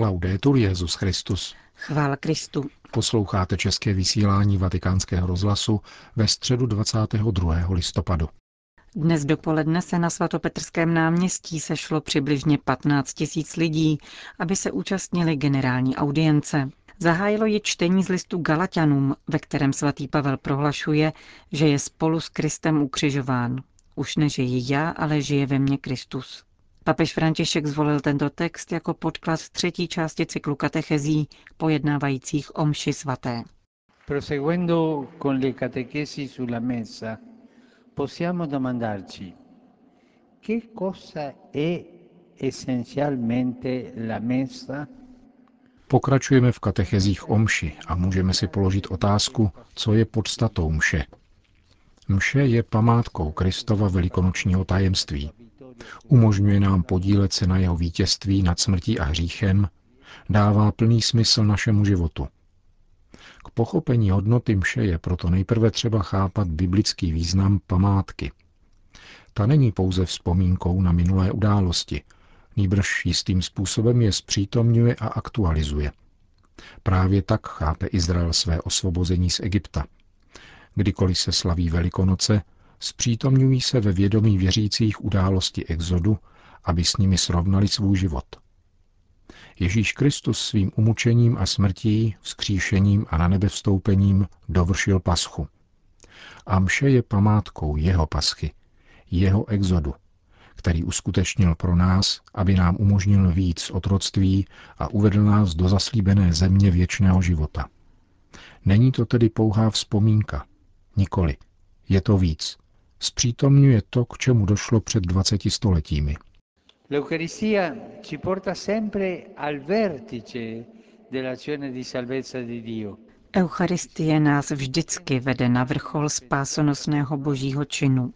Laudetur Jesus Christus. Chvála Kristu. Posloucháte české vysílání Vatikánského rozhlasu ve středu 22. listopadu. Dnes dopoledne se na Svatopetrském náměstí sešlo přibližně 15 tisíc lidí, aby se účastnili generální audience. Zahájilo je čtení z listu Galaťanům, ve kterém svatý Pavel prohlašuje, že je spolu s Kristem ukřižován. Už nežijí já, ale žije ve mně Kristus. Papež František zvolil tento text jako podklad třetí části cyklu katechezí, pojednávajících o mši svaté. Proseguendo con le catechesi sulla messa, possiamo domandarci che cosa è essenzialmente la messa? Pokračujeme v katechezích o mši a můžeme si položit otázku, co je podstatou mše. Mše je památkou Kristova velikonočního tajemství. Umožňuje nám podílet se na jeho vítězství nad smrtí a hříchem, dává plný smysl našemu životu. K pochopení hodnoty mše je proto nejprve třeba chápat biblický význam památky. Ta není pouze vzpomínkou na minulé události, nýbrž jistým způsobem je zpřítomňuje a aktualizuje. Právě tak chápe Izrael své osvobození z Egypta. Kdykoliv se slaví Velikonoce, zpřítomňují se ve vědomí věřících události exodu, aby s nimi srovnali svůj život. Ježíš Kristus svým umučením a smrtí, vzkříšením a nanebevstoupením dovršil paschu. A mše je památkou jeho paschy, jeho exodu, který uskutečnil pro nás, aby nám umožnil vyjít z otroctví a uvedl nás do zaslíbené země věčného života. Není to tedy pouhá vzpomínka, nikoli. Je to víc. Zpřítomňuje to, k čemu došlo před 20 stoletími. Eucharistie nás vždycky vede na vrchol spásonosného božího činu.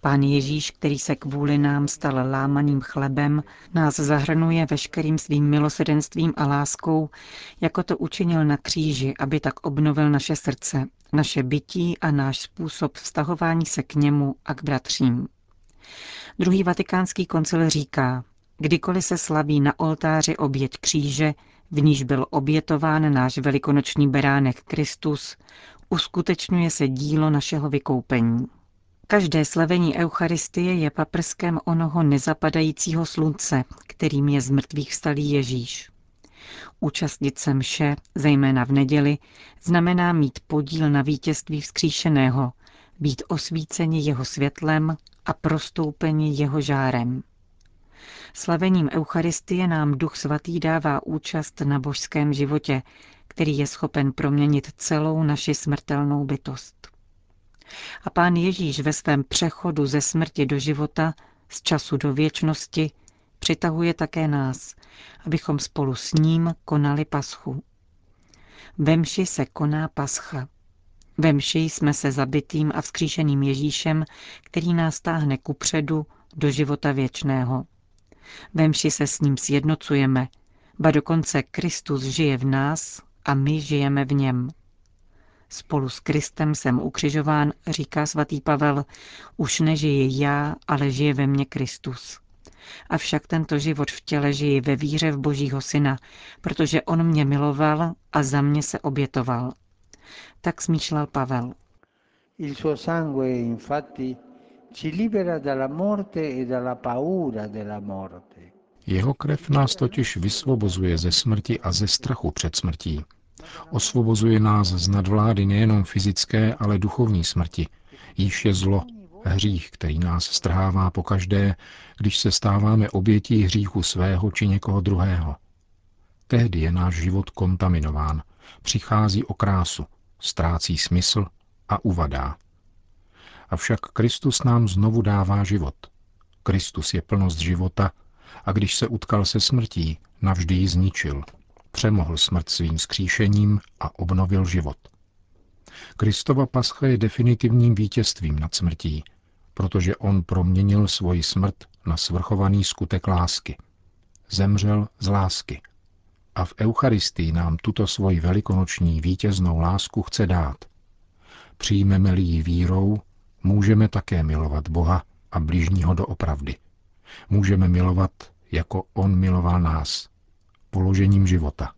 Pán Ježíš, který se kvůli nám stal lámaným chlebem, nás zahrnuje veškerým svým milosrdenstvím a láskou, jako to učinil na kříži, aby tak obnovil naše srdce, naše bytí a náš způsob vztahování se k němu a k bratřím. Druhý vatikánský koncil říká, kdykoliv se slaví na oltáři oběť kříže, v níž byl obětován náš velikonoční beránek Kristus, uskutečňuje se dílo našeho vykoupení. Každé slavení Eucharistie je paprskem onoho nezapadajícího slunce, kterým je z mrtvých vstalý Ježíš. Účastnit se mše, zejména v neděli, znamená mít podíl na vítězství vzkříšeného, být osvíceni jeho světlem a prostoupeni jeho žárem. Slavením Eucharistie nám Duch Svatý dává účast na božském životě, který je schopen proměnit celou naši smrtelnou bytost. A Pán Ježíš ve svém přechodu ze smrti do života, z času do věčnosti, přitahuje také nás, abychom spolu s ním konali paschu. Ve mši se koná pascha. Ve mši jsme se zabitým a vzkříšeným Ježíšem, který nás táhne kupředu do života věčného. Ve mši se s ním sjednocujeme, ba dokonce Kristus žije v nás a my žijeme v něm. Spolu s Kristem jsem ukřižován, říká svatý Pavel, už nežiji já, ale žije ve mně Kristus. Avšak tento život v těle žiji ve víře v Božího Syna, protože on mě miloval a za mě se obětoval. Tak smýšlel Pavel. Il suo sangue infatti ci libera dalla morte e dalla paura della morte. Jeho krev nás totiž vysvobozuje ze smrti a ze strachu před smrtí. Osvobozuje nás z nadvlády nejenom fyzické, ale duchovní smrti, již je zlo, hřích, který nás strhává pokaždé, když se stáváme obětí hříchu svého či někoho druhého. Tehdy je náš život kontaminován, přichází o krásu, ztrácí smysl a uvadá. Avšak Kristus nám znovu dává život. Kristus je plnost života a když se utkal se smrtí, navždy ji zničil. Přemohl smrt svým vzkříšením a obnovil život. Kristova pascha je definitivním vítězstvím nad smrtí, protože on proměnil svoji smrt na svrchovaný skutek lásky. Zemřel z lásky. A v Eucharistii nám tuto svoji velikonoční vítěznou lásku chce dát. Přijmeme-li ji vírou, můžeme také milovat Boha a blížního doopravdy. Můžeme milovat, jako on miloval nás. položením života.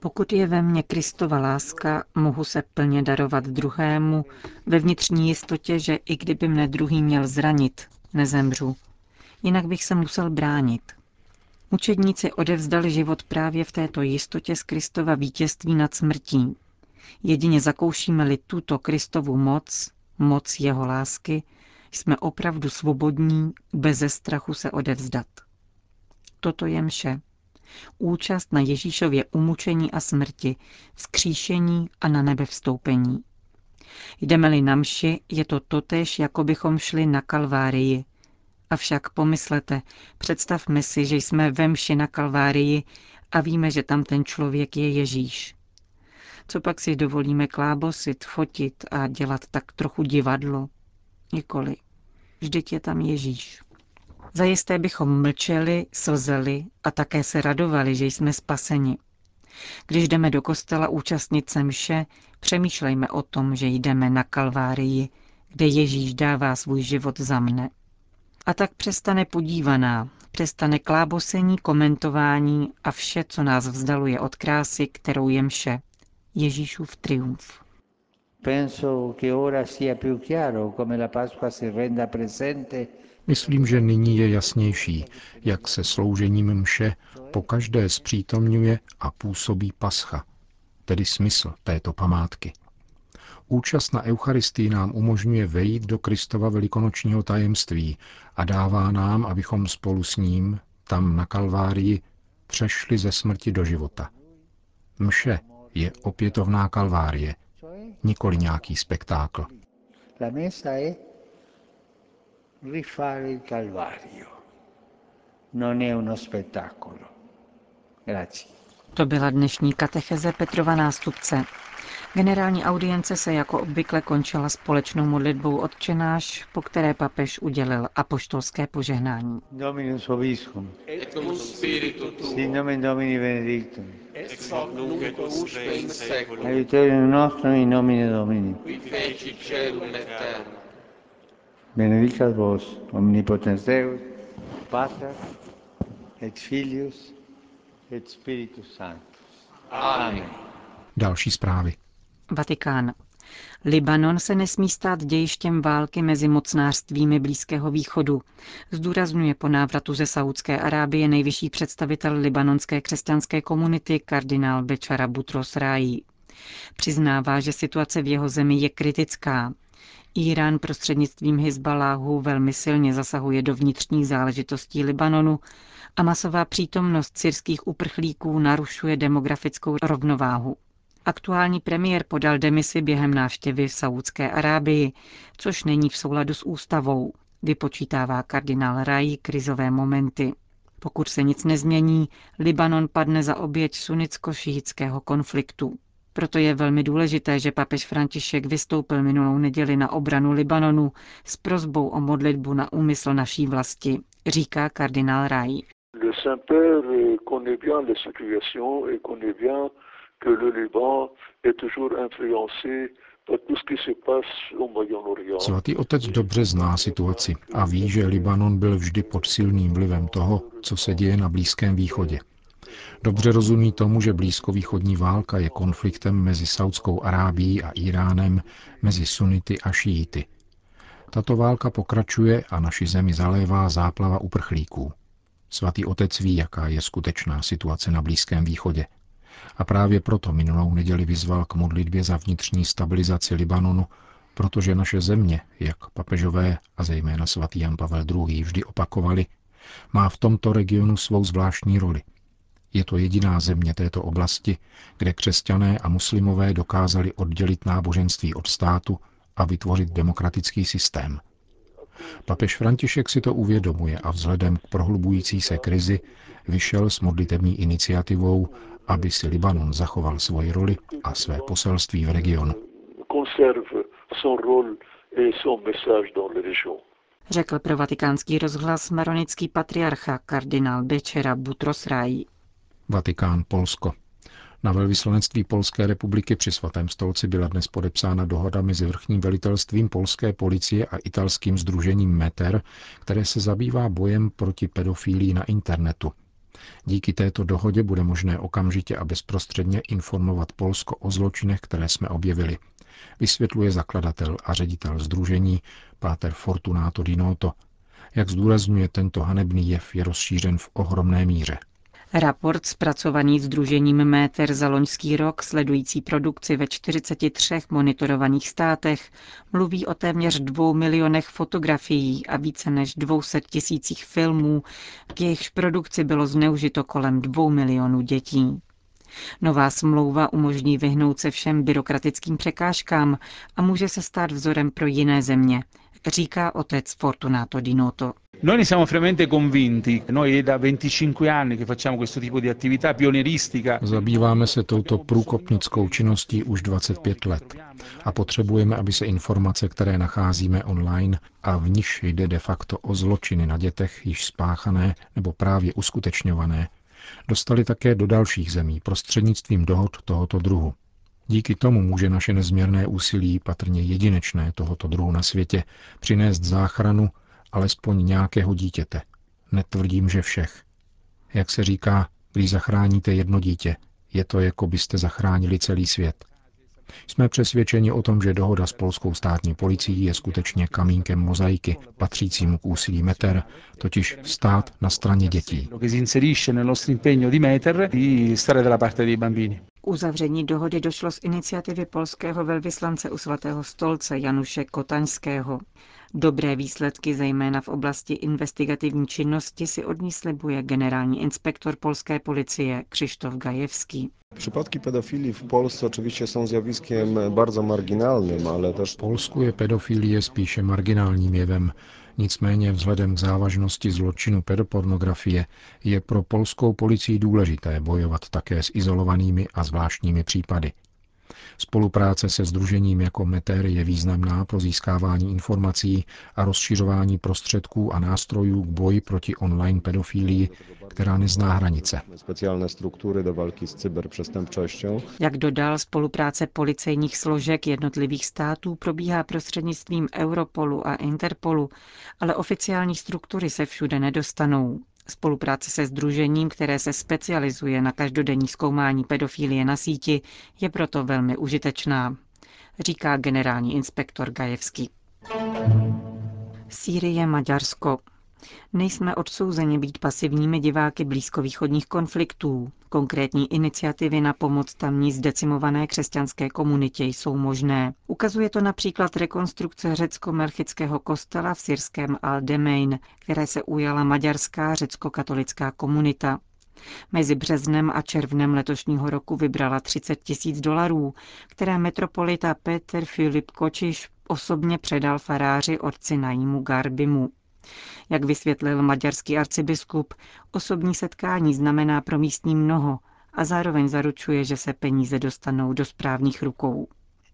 Pokud je ve mně Kristova láska, mohu se plně darovat druhému ve vnitřní jistotě, že i kdyby mne druhý měl zranit, nezemřu. Jinak bych se musel bránit. Mučedníci odevzdali život právě v této jistotě z Kristova vítězství nad smrtí. Jedině zakoušíme-li tuto Kristovu moc, moc jeho lásky, jsme opravdu svobodní, beze strachu se odevzdat. Toto je mše. Účast na Ježíšově umučení a smrti, vzkříšení a na nebe vstoupení. Jdeme-li na mši, je to totéž, jako bychom šli na Kalvárii. Avšak pomyslete, představme si, že jsme ve mši na Kalvárii a víme, že tam ten člověk je Ježíš. Copak si dovolíme klábosit, fotit a dělat tak trochu divadlo? Nikoli. Vždyť je tam Ježíš. Zajisté bychom mlčeli, slzeli a také se radovali, že jsme spaseni. Když jdeme do kostela účastnit se mše, přemýšlejme o tom, že jdeme na Kalvárii, kde Ježíš dává svůj život za mne. A tak přestane podívaná, přestane klábosení, komentování a vše, co nás vzdaluje od krásy, kterou je mše. Ježíšův triumf. Myslím, že nyní je jasnější, jak se sloužením mše pokaždé zpřítomňuje a působí pascha, tedy smysl této památky. Účast na Eucharistii nám umožňuje vejít do Kristova velikonočního tajemství a dává nám, abychom spolu s ním, tam na Kalvárii, přešli ze smrti do života. Mše je opětovná Kalvárie, nikoli nějaký spektákl. To byla dnešní katecheze Petrova nástupce. Generální audience se jako obvykle končila společnou modlitbou Otčenáš, po které papež udělil apoštolské požehnání. Dominus vobiscum. Et cum spiritu tuo. Sin nomen Domini benedictum. Et nunc et usque in saeculum. Aiuterium nostrum in nomine Domini. Qui feci caelum et terram. Benedicat vos omnipotens Deus, Pater et Filius et Spiritus Sanctus. Amen. Další zprávy. Vatikán. Libanon se nesmí stát dějištěm války mezi mocnářstvími Blízkého východu, zdůrazňuje po návratu ze Saúdské Arábie nejvyšší představitel libanonské křesťanské komunity kardinál Bečara Butros Raï. Přiznává, že situace v jeho zemi je kritická. Irán prostřednictvím Hizbaláhu velmi silně zasahuje do vnitřních záležitostí Libanonu a masová přítomnost syrských uprchlíků narušuje demografickou rovnováhu. Aktuální premiér podal demisi během návštěvy v Saúdské Arábii, což není v souladu s ústavou, vypočítává kardinál Raï krizové momenty. Pokud se nic nezmění, Libanon padne za oběť sunnicko-šíitského konfliktu. Proto je velmi důležité, že papež František vystoupil minulou neděli na obranu Libanonu s prosbou o modlitbu na úmysl naší vlasti, říká kardinál Raï. Svatý otec dobře zná situaci a ví, že Libanon byl vždy pod silným vlivem toho, co se děje na Blízkém východě. Dobře rozumí tomu, že blízkovýchodní válka je konfliktem mezi Saúdskou Arábií a Iránem, mezi sunity a šíity. Tato válka pokračuje a naši zemi zalévá záplava uprchlíků. Svatý otec ví, jaká je skutečná situace na Blízkém východě. A právě proto minulou neděli vyzval k modlitbě za vnitřní stabilizaci Libanonu, protože naše země, jak papežové a zejména svatý Jan Pavel II. Vždy opakovali, má v tomto regionu svou zvláštní roli. Je to jediná země této oblasti, kde křesťané a muslimové dokázali oddělit náboženství od státu a vytvořit demokratický systém. Papež František si to uvědomuje a vzhledem k prohlubující se krizi vyšel s modlitební iniciativou, aby si Libanon zachoval svoji roli a své poselství v regionu. Řekl pro Vatikánský rozhlas maronický patriarcha kardinál Bečara Butros Raï. Vatikán, Polsko. Na velvyslanectví Polské republiky při Svatém stolci byla dnes podepsána dohoda mezi vrchním velitelstvím polské policie a italským sdružením METER, které se zabývá bojem proti pedofilii na internetu. Díky této dohodě bude možné okamžitě a bezprostředně informovat Polsko o zločinech, které jsme objevili, vysvětluje zakladatel a ředitel sdružení Pater Fortunato Dinoto. Jak zdůrazňuje, tento hanebný jev je rozšířen v ohromné míře. Raport zpracovaný sdružením METER za loňský rok, sledující produkci ve 43 monitorovaných státech, mluví o téměř 2 milionech fotografií a více než 200 000 filmů, k jejichž produkci bylo zneužito kolem 2 milionů dětí. Nová smlouva umožní vyhnout se všem byrokratickým překážkám a může se stát vzorem pro jiné země, říká otec Fortunato Dinoto. Zabýváme se touto průkopnickou činností už 25 let a potřebujeme, aby se informace, které nacházíme online a v nich jde de facto o zločiny na dětech již spáchané nebo právě uskutečňované, dostaly také do dalších zemí prostřednictvím dohod tohoto druhu. Díky tomu může naše nezměrné úsilí, patrně jedinečné tohoto druhu na světě, přinést záchranu alespoň nějakého dítěte. Netvrdím, že všech. Jak se říká, když zachráníte jedno dítě, je to, jako byste zachránili celý svět. Jsme přesvědčeni o tom, že dohoda s polskou státní policií je skutečně kamínkem mozaiky, patřícímu k úsilí METER, totiž stát na straně dětí. K uzavření dohody došlo z iniciativy polského velvyslance u Svatého stolce Januše Kotaňského. Dobré výsledky, zejména v oblasti investigativní činnosti, si od ní slibuje generální inspektor polské policie Krzysztof Gajewski. Případky pedofilii v Polsce oczywiście są zjawiskiem bardzo marginalnym, ale też v Polsku je pedofilie spíše marginálním jevem. Nicméně vzhledem k závažnosti zločinu pedopornografie je pro polskou policii důležité bojovat také s izolovanými a zvláštními případy. Spolupráce se sdružením jako METER je významná pro získávání informací a rozšiřování prostředků a nástrojů k boji proti online pedofilii, která nezná hranice. Jak dodal, spolupráce policejních složek jednotlivých států probíhá prostřednictvím Europolu a Interpolu, ale oficiální struktury se všude nedostanou. Spolupráce se sdružením, které se specializuje na každodenní zkoumání pedofilie na síti, je proto velmi užitečná, říká generální inspektor Gajewski. Sýrie, Maďarsko. Nejsme odsouzeni být pasivními diváky blízkovýchodních konfliktů. Konkrétní iniciativy na pomoc tamní zdecimované křesťanské komunitě jsou možné. Ukazuje to například rekonstrukce řecko-melchického kostela v syrském Al-Demeyn, které se ujala maďarská řecko-katolická komunita. Mezi březnem a červnem letošního roku vybrala $30 000, které metropolita Péter Filip Kočiš osobně předal faráři otci Najmu Garbimu. Jak vysvětlil maďarský arcibiskup, osobní setkání znamená pro místní mnoho a zároveň zaručuje, že se peníze dostanou do správných rukou.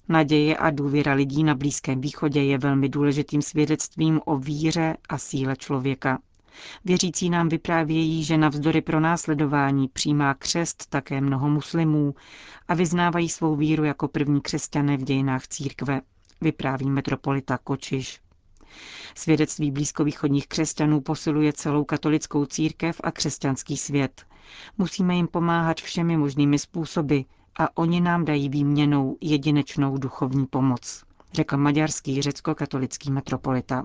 Naděje a důvěra lidí na Blízkém východě je velmi důležitým svědectvím o víře a síle člověka. Věřící nám vyprávějí, že navzdory pronásledování přijímá křest také mnoho muslimů a vyznávají svou víru jako první křesťané v dějinách církve, vypráví metropolita Kočiš. Svědectví blízkovýchodních křesťanů posiluje celou katolickou církev a křesťanský svět. Musíme jim pomáhat všemi možnými způsoby a oni nám dají výměnou jedinečnou duchovní pomoc, řekl maďarský řecko-katolický metropolita.